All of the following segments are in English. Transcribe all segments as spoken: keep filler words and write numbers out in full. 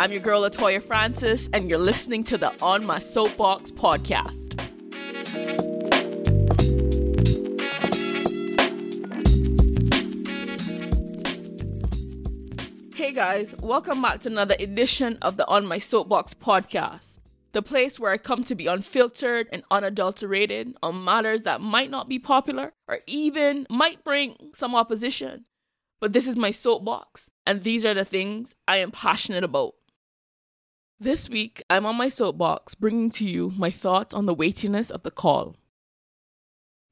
I'm your girl, LaToya Francis, and you're listening to the On My Soapbox podcast. Hey guys, welcome back to another edition of the On My Soapbox podcast, the place where I come to be unfiltered and unadulterated on matters that might not be popular or even might bring some opposition. But this is my soapbox, and these are the things I am passionate about. This week, I'm on my soapbox bringing to you my thoughts on the weightiness of the call.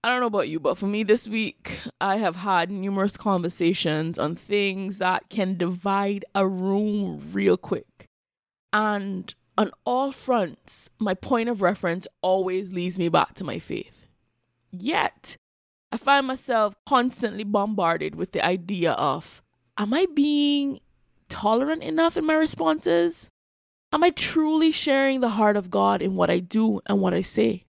I don't know about you, but for me this week, I have had numerous conversations on things that can divide a room real quick. And on all fronts, my point of reference always leads me back to my faith. Yet, I find myself constantly bombarded with the idea of, am I being tolerant enough in my responses? Am I truly sharing the heart of God in what I do and what I say?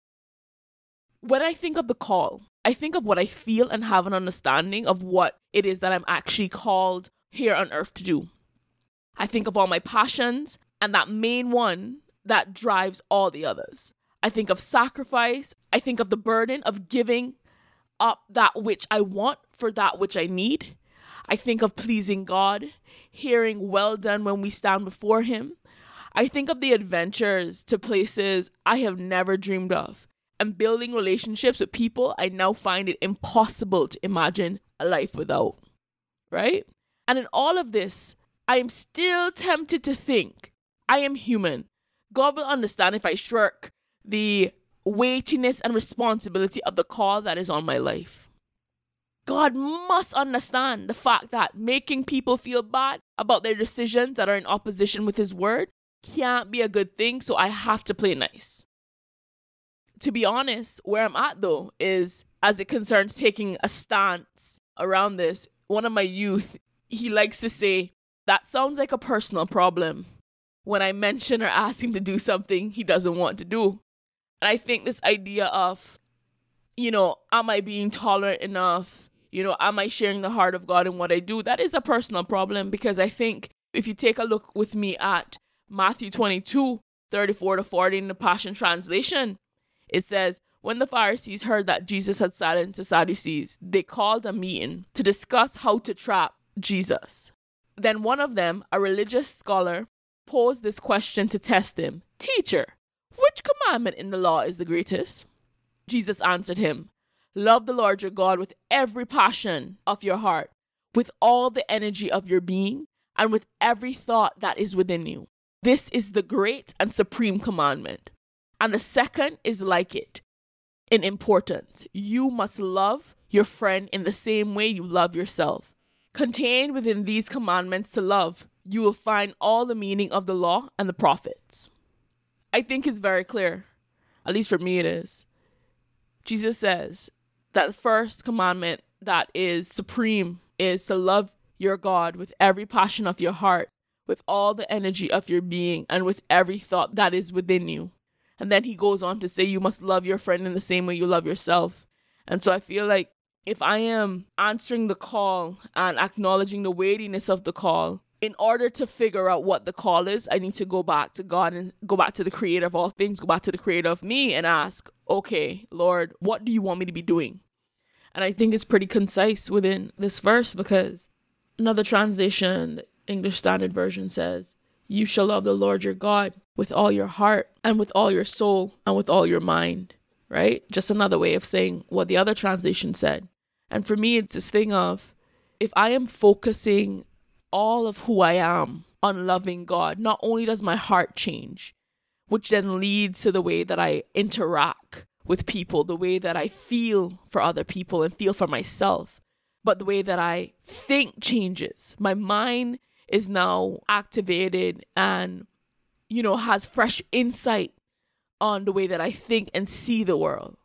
When I think of the call, I think of what I feel and have an understanding of what it is that I'm actually called here on earth to do. I think of all my passions and that main one that drives all the others. I think of sacrifice. I think of the burden of giving up that which I want for that which I need. I think of pleasing God, hearing well done when we stand before Him. I think of the adventures to places I have never dreamed of and building relationships with people I now find it impossible to imagine a life without, right? And in all of this, I am still tempted to think I am human. God will understand if I shirk the weightiness and responsibility of the call that is on my life. God must understand the fact that making people feel bad about their decisions that are in opposition with His word can't be a good thing, so I have to play nice. To be honest, where I'm at though is, as it concerns taking a stance around this, one of my youth, he likes to say, that sounds like a personal problem. When I mention or ask him to do something he doesn't want to do. And I think this idea of, you know, am I being tolerant enough? You know, am I sharing the heart of God in what I do? That is a personal problem, because I think if you take a look with me at Matthew twenty-two, thirty-four to forty in the Passion Translation, it says, when the Pharisees heard that Jesus had silenced the Sadducees, they called a meeting to discuss how to trap Jesus. Then one of them, a religious scholar, posed this question to test him. Teacher, which commandment in the law is the greatest? Jesus answered him, love the Lord your God with every passion of your heart, with all the energy of your being, and with every thought that is within you. This is the great and supreme commandment. And the second is like it in importance. You must love your friend in the same way you love yourself. Contained within these commandments to love, you will find all the meaning of the law and the prophets. I think it's very clear, at least for me it is. Jesus says that the first commandment that is supreme is to love your God with every passion of your heart, with all the energy of your being, and with every thought that is within you. And then he goes on to say you must love your friend in the same way you love yourself. And so I feel like if I am answering the call and acknowledging the weightiness of the call, in order to figure out what the call is, I need to go back to God and go back to the creator of all things, go back to the creator of me and ask, okay, Lord, what do you want me to be doing? And I think it's pretty concise within this verse, because another translation, English Standard Version, says, you shall love the Lord your God with all your heart and with all your soul and with all your mind, right? Just another way of saying what the other translation said. And for me, it's this thing of, if I am focusing all of who I am on loving God, not only does my heart change, which then leads to the way that I interact with people, the way that I feel for other people and feel for myself, but the way that I think changes. My mind is now activated and, you know, has fresh insight on the way that I think and see the world,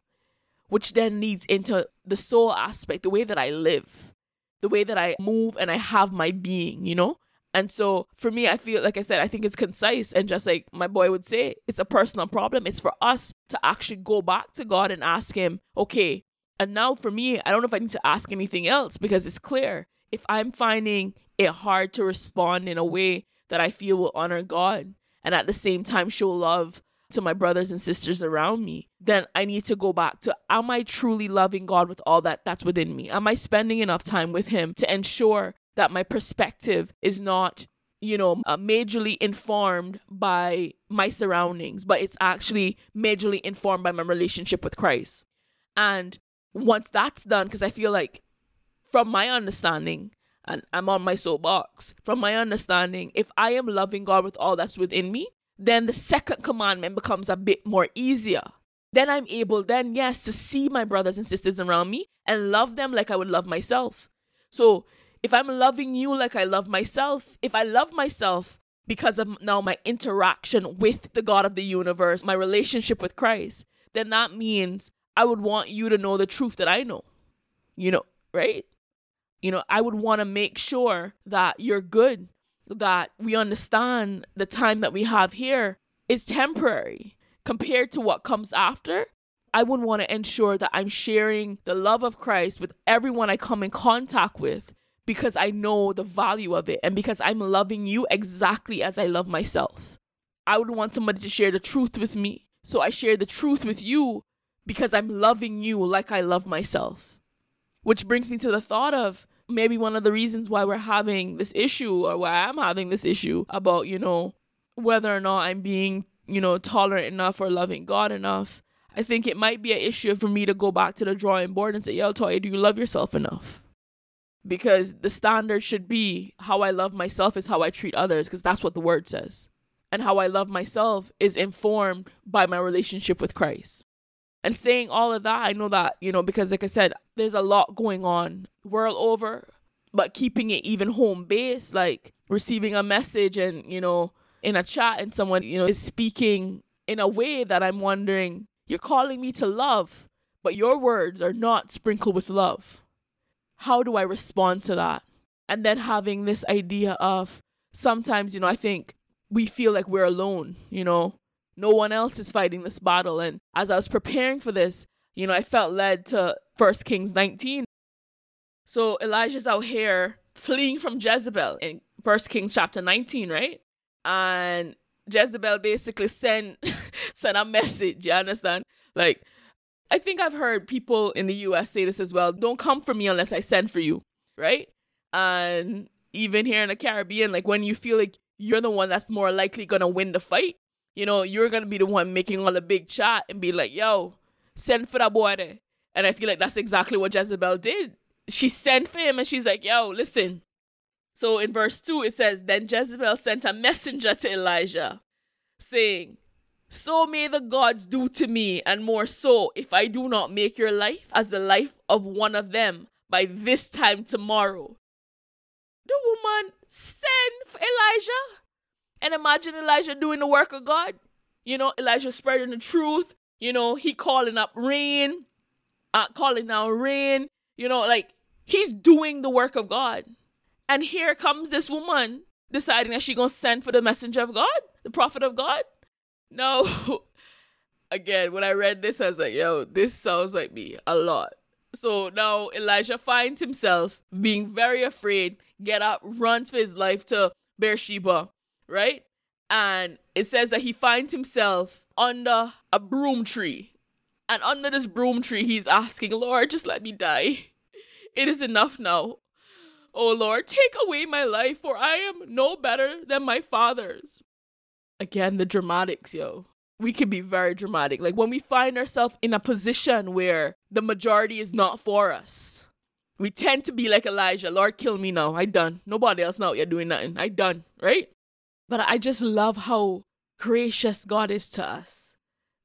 which then leads into the soul aspect, the way that I live, the way that I move and I have my being, you know? And so for me, I feel, like I said, I think it's concise. And just like my boy would say, it's a personal problem. It's for us to actually go back to God and ask him, okay, and now for me, I don't know if I need to ask anything else, because it's clear. If I'm finding it hard to respond in a way that I feel will honor God and at the same time show love to my brothers and sisters around me, then I need to go back to, am I truly loving God with all that that's within me? Am I spending enough time with him to ensure that my perspective is not, you know, uh, majorly informed by my surroundings, but it's actually majorly informed by my relationship with Christ? And once that's done, because I feel like from my understanding, and I'm on my soapbox, from my understanding, if I am loving God with all that's within me, then the second commandment becomes a bit more easier. Then I'm able then, yes, to see my brothers and sisters around me and love them like I would love myself. So if I'm loving you like I love myself, if I love myself because of now my interaction with the God of the universe, my relationship with Christ, then that means I would want you to know the truth that I know, you know, right? You know, I would want to make sure that you're good, that we understand the time that we have here is temporary compared to what comes after. I would want to ensure that I'm sharing the love of Christ with everyone I come in contact with because I know the value of it and because I'm loving you exactly as I love myself. I would want somebody to share the truth with me. So I share the truth with you because I'm loving you like I love myself. Which brings me to the thought of, maybe one of the reasons why we're having this issue, or why I'm having this issue about, you know, whether or not I'm being, you know, tolerant enough or loving God enough. I think it might be an issue for me to go back to the drawing board and say, yo, Toya, do you love yourself enough? Because the standard should be how I love myself is how I treat others, because that's what the word says. And how I love myself is informed by my relationship with Christ. And saying all of that, I know that, you know, because like I said, there's a lot going on world over, but keeping it even home based, like receiving a message and, you know, in a chat and someone, you know, is speaking in a way that I'm wondering, you're calling me to love, but your words are not sprinkled with love. How do I respond to that? And then having this idea of sometimes, you know, I think we feel like we're alone, you know. No one else is fighting this battle. And as I was preparing for this, you know, I felt led to First Kings nineteen. So Elijah's out here fleeing from Jezebel in First Kings chapter nineteen, right? And Jezebel basically sent, sent a message, you understand? Like, I think I've heard people in the U S say this as well. Don't come for me unless I send for you, right? And even here in the Caribbean, like when you feel like you're the one that's more likely going to win the fight, you know, you're going to be the one making all the big chat and be like, yo, send for that boy there. And I feel like that's exactly what Jezebel did. She sent for him and she's like, yo, listen. So in verse two, it says, then Jezebel sent a messenger to Elijah saying, so may the gods do to me and more so if I do not make your life as the life of one of them by this time tomorrow. The woman sent for Elijah. And imagine Elijah doing the work of God. You know, Elijah spreading the truth. You know, he calling up rain, uh, calling down rain. You know, like he's doing the work of God. And here comes this woman deciding that she's going to send for the messenger of God, the prophet of God. No. Again, when I read this, I was like, yo, this sounds like me a lot. So now Elijah finds himself being very afraid, get up, runs for his life to Beersheba. Right? And it says that he finds himself under a broom tree. And under this broom tree, he's asking, Lord, just let me die. It is enough now. Oh, Lord, take away my life, for I am no better than my father's. Again, the dramatics, yo. We can be very dramatic. Like when we find ourselves in a position where the majority is not for us, we tend to be like Elijah. Lord, kill me now. I done. Nobody else now. You're doing nothing. I done. Right? But I just love how gracious God is to us,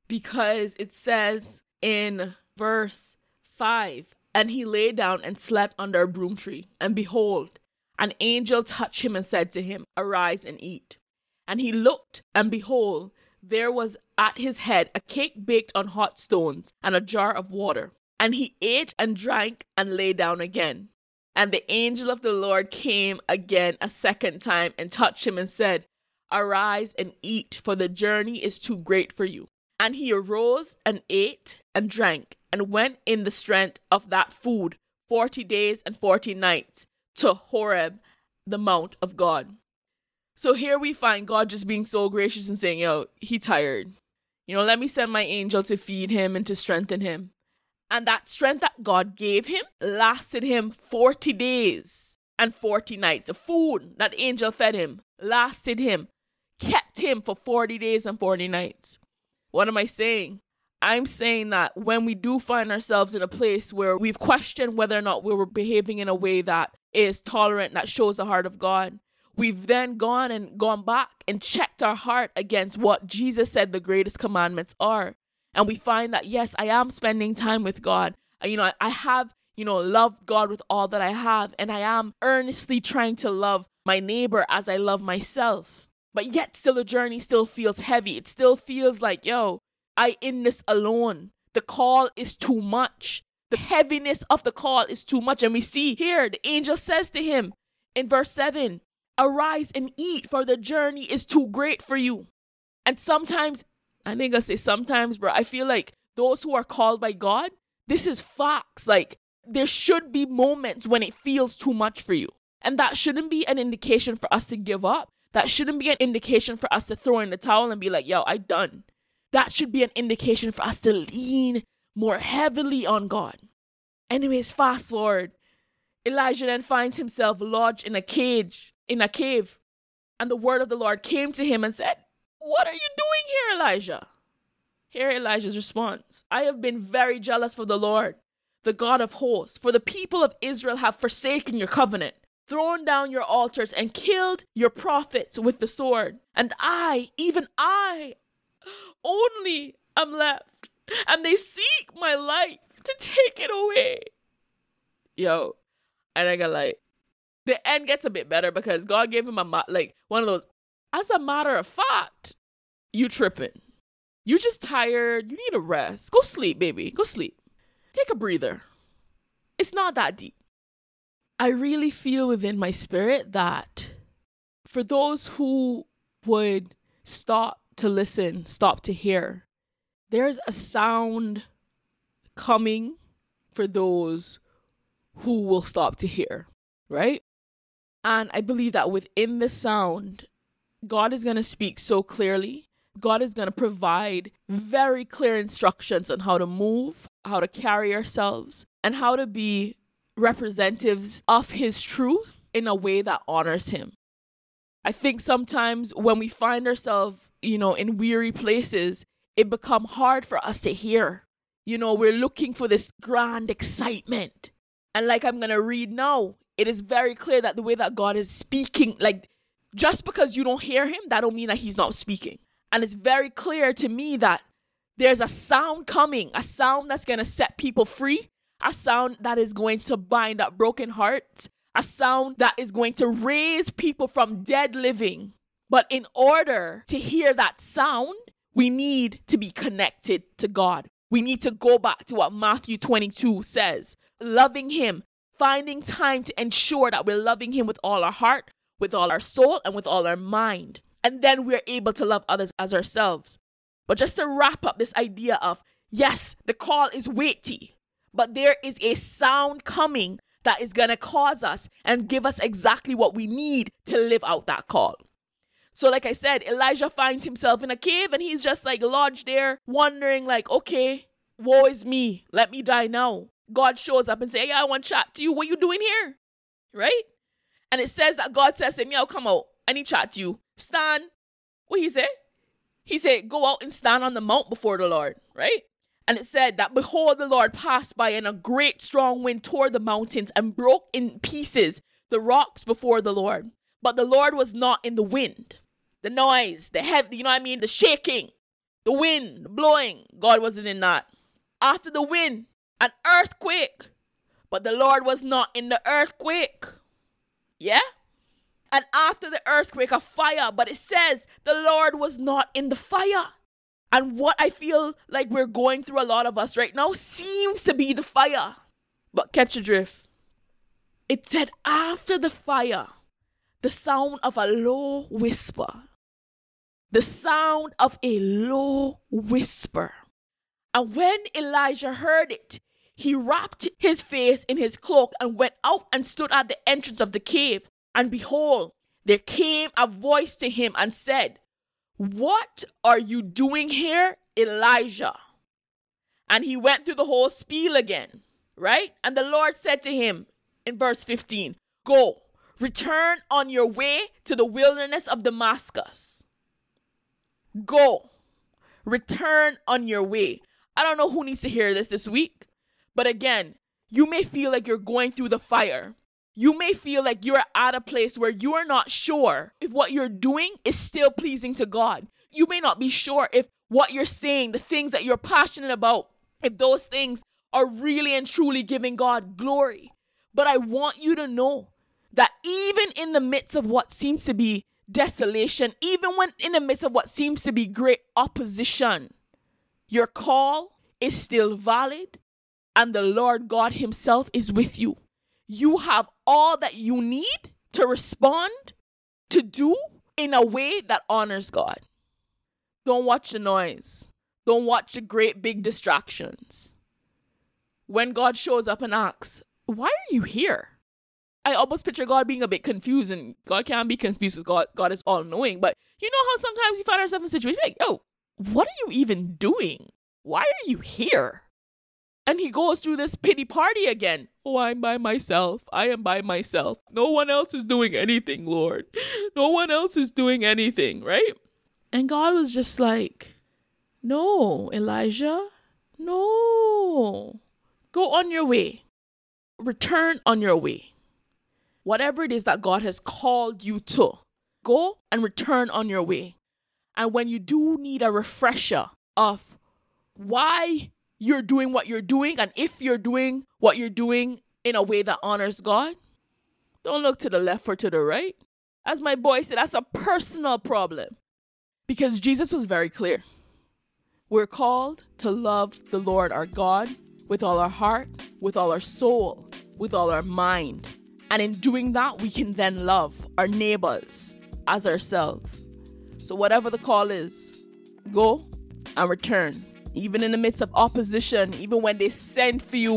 because it says in verse five, and he lay down and slept under a broom tree. And behold, an angel touched him and said to him, arise and eat. And he looked, and behold, there was at his head a cake baked on hot stones and a jar of water. And he ate and drank and lay down again. And the angel of the Lord came again a second time and touched him and said, arise and eat, for the journey is too great for you. And he arose and ate and drank and went in the strength of that food forty days and forty nights to Horeb, the mount of God. So here we find God just being so gracious and saying, yo, he tired. You know, let me send my angel to feed him and to strengthen him. And that strength that God gave him lasted him forty days and forty nights. The food that angel fed him lasted him, kept him for forty days and forty nights. What am I saying? I'm saying that when we do find ourselves in a place where we've questioned whether or not we were behaving in a way that is tolerant, that shows the heart of God, we've then gone and gone back and checked our heart against what Jesus said the greatest commandments are. And we find that, yes, I am spending time with God. You know, I have, you know, loved God with all that I have. And I am earnestly trying to love my neighbor as I love myself. But yet still the journey still feels heavy. It still feels like, yo, I in this alone. The call is too much. The heaviness of the call is too much. And we see here, the angel says to him in verse seven, arise and eat, for the journey is too great for you. And sometimes, I think I say sometimes, bro, I feel like those who are called by God, this is facts. Like, there should be moments when it feels too much for you. And that shouldn't be an indication for us to give up. That shouldn't be an indication for us to throw in the towel and be like, yo, I done. That should be an indication for us to lean more heavily on God. Anyways, fast forward. Elijah then finds himself lodged in a cage. in a cave. And the word of the Lord came to him and said, what are you doing here, Elijah? Hear Elijah's response. I have been very jealous for the Lord, the God of hosts, for the people of Israel have forsaken your covenant, thrown down your altars, and killed your prophets with the sword. And I, even I, only am left, and they seek my life to take it away. Yo, and I got like, the end gets a bit better because God gave him a, like, one of those, as a matter of fact, you tripping. You just tired. You need a rest. Go sleep, baby. Go sleep. Take a breather. It's not that deep. I really feel within my spirit that for those who would stop to listen, stop to hear, there's a sound coming for those who will stop to hear, right? And I believe that within the sound, God is going to speak so clearly. God is going to provide very clear instructions on how to move, how to carry ourselves, and how to be representatives of his truth in a way that honors him. I think sometimes when we find ourselves, you know, in weary places, it becomes hard for us to hear. You know, we're looking for this grand excitement. And like I'm going to read now, it is very clear that the way that God is speaking, like just because you don't hear him, that don't mean that he's not speaking. And it's very clear to me that there's a sound coming, a sound that's going to set people free, a sound that is going to bind up broken hearts, a sound that is going to raise people from dead living. But in order to hear that sound, we need to be connected to God. We need to go back to what Matthew twenty-two says, loving him, finding time to ensure that we're loving him with all our heart, with all our soul, and with all our mind. And then we're able to love others as ourselves. But just to wrap up this idea of, yes, the call is weighty, but there is a sound coming that is going to cause us and give us exactly what we need to live out that call. So like I said, Elijah finds himself in a cave and he's just like lodged there, wondering like, okay, woe is me, let me die now. God shows up and says, yeah, I want to chat to you. What are you doing here? Right? And it says that God says to him, yo, come out. I need to chat to you. Stand. What he say? He said, go out and stand on the mount before the Lord. Right? And it said that, behold, the Lord passed by and a great strong wind tore the mountains and broke in pieces the rocks before the Lord. But the Lord was not in the wind. The noise, the heavy, you know what I mean? The shaking, the wind, the blowing. God wasn't in that. After the wind, an earthquake, but the Lord was not in the earthquake. Yeah? And after the earthquake, a fire, but it says the Lord was not in the fire. And what I feel like we're going through, a lot of us right now, seems to be the fire. But catch a drift. It said after the fire, the sound of a low whisper. The sound of a low whisper. And when Elijah heard it, he wrapped his face in his cloak and went out and stood at the entrance of the cave. And behold, there came a voice to him and said, "What are you doing here, Elijah?" And he went through the whole spiel again, right? And the Lord said to him in verse fifteen, "Go, return on your way to the wilderness of Damascus." Go, return on your way. I don't know who needs to hear this this week, but again, you may feel like you're going through the fire. You may feel like you're at a place where you are not sure if what you're doing is still pleasing to God. You may not be sure if what you're saying, the things that you're passionate about, if those things are really and truly giving God glory. But I want you to know that even in the midst of what seems to be desolation, even when in the midst of what seems to be great opposition, your call is still valid, and the Lord God himself is with you. You have all that you need to respond, to do in a way that honors God. Don't watch the noise. Don't watch the great big distractions. When God shows up and asks, "Why are you here?" I almost picture God being a bit confused, and God can't be confused because God, God is all-knowing. But you know how sometimes we find ourselves in situations like, "Yo, what are you even doing? Why are you here?" And he goes through this pity party again. "Oh, I'm by myself. I am by myself. No one else is doing anything, Lord. No one else is doing anything," right? And God was just like, "No, Elijah, no. Go on your way. Return on your way." Whatever it is that God has called you to, go and return on your way. And when you do need a refresher of why you're doing what you're doing, and if you're doing what you're doing in a way that honors God, don't look to the left or to the right. As my boy said, that's a personal problem. Because Jesus was very clear. We're called to love the Lord our God with all our heart, with all our soul, with all our mind. And in doing that, we can then love our neighbors as ourselves. So whatever the call is, go and return. Even in the midst of opposition, even when they send for you,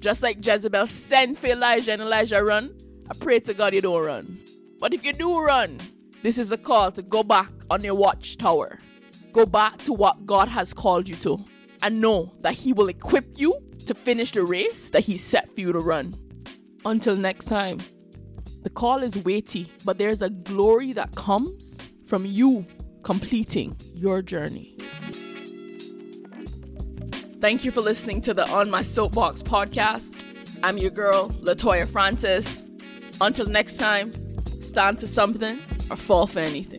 just like Jezebel sent for Elijah and Elijah run, I pray to God you don't run. But if you do run, this is the call to go back on your watchtower. Go back to what God has called you to. And know that he will equip you to finish the race that he set for you to run. Until next time, the call is weighty, but there's a glory that comes from you completing your journey. Thank you for listening to the On My Soapbox podcast. I'm your girl, LaToya Francis. Until next time, stand for something or fall for anything.